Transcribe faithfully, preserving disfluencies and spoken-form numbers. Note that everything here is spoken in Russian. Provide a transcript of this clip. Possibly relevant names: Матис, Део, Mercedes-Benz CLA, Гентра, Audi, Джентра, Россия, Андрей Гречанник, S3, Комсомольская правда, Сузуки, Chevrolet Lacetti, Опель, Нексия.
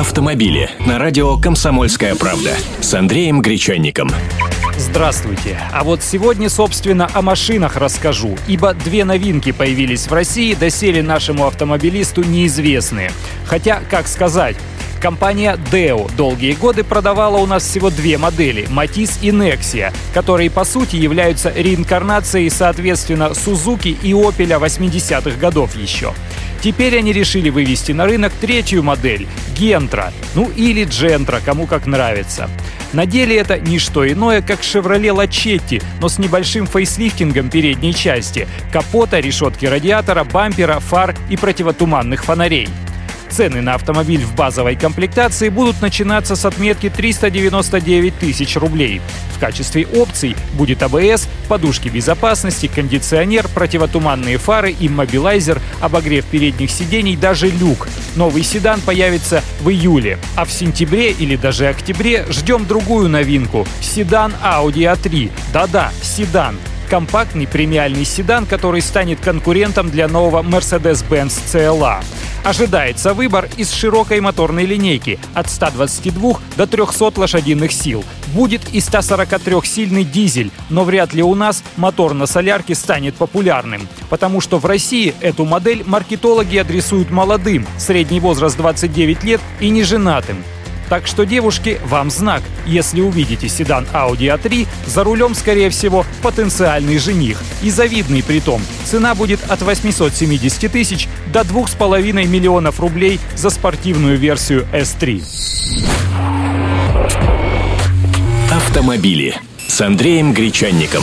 автомобили на радио «Комсомольская правда» с Андреем Гречанником. Здравствуйте. А вот сегодня, собственно, о машинах расскажу, ибо две новинки появились в России, доселе нашему автомобилисту неизвестные. Хотя, как сказать... Компания Део долгие годы продавала у нас всего две модели – Матис и Нексия, которые, по сути, являются реинкарнацией, соответственно, Сузуки и Опеля восьмидесятых годов еще. Теперь они решили вывести на рынок третью модель – Гентра, ну или Джентра, кому как нравится. На деле это не что иное, как Chevrolet Lacetti, но с небольшим фейслифтингом передней части – капота, решетки радиатора, бампера, фар и противотуманных фонарей. Цены на автомобиль в базовой комплектации будут начинаться с отметки триста девяносто девять тысяч рублей. В качестве опций будет а бэ эс, подушки безопасности, кондиционер, противотуманные фары, иммобилайзер, обогрев передних сидений, даже люк. Новый седан появится в июле. А в сентябре или даже октябре ждем другую новинку – седан Audi а три. Да-да, седан. Компактный премиальный седан, который станет конкурентом для нового Mercedes-Benz си эл эй. Ожидается выбор из широкой моторной линейки от ста двадцати двух до трехсот лошадиных сил. Будет и ста сорока трёх сильный дизель, но вряд ли у нас мотор на солярке станет популярным, потому что в России эту модель маркетологи адресуют молодым, средний возраст двадцать девять лет и неженатым. Так что, девушки, вам знак. Если увидите седан Audi а три, за рулем, скорее всего, потенциальный жених. И завидный притом. Цена будет от восьмисот семидесяти тысяч до двух с половиной миллионов рублей за спортивную версию эс три. Автомобили с Андреем Гречанником.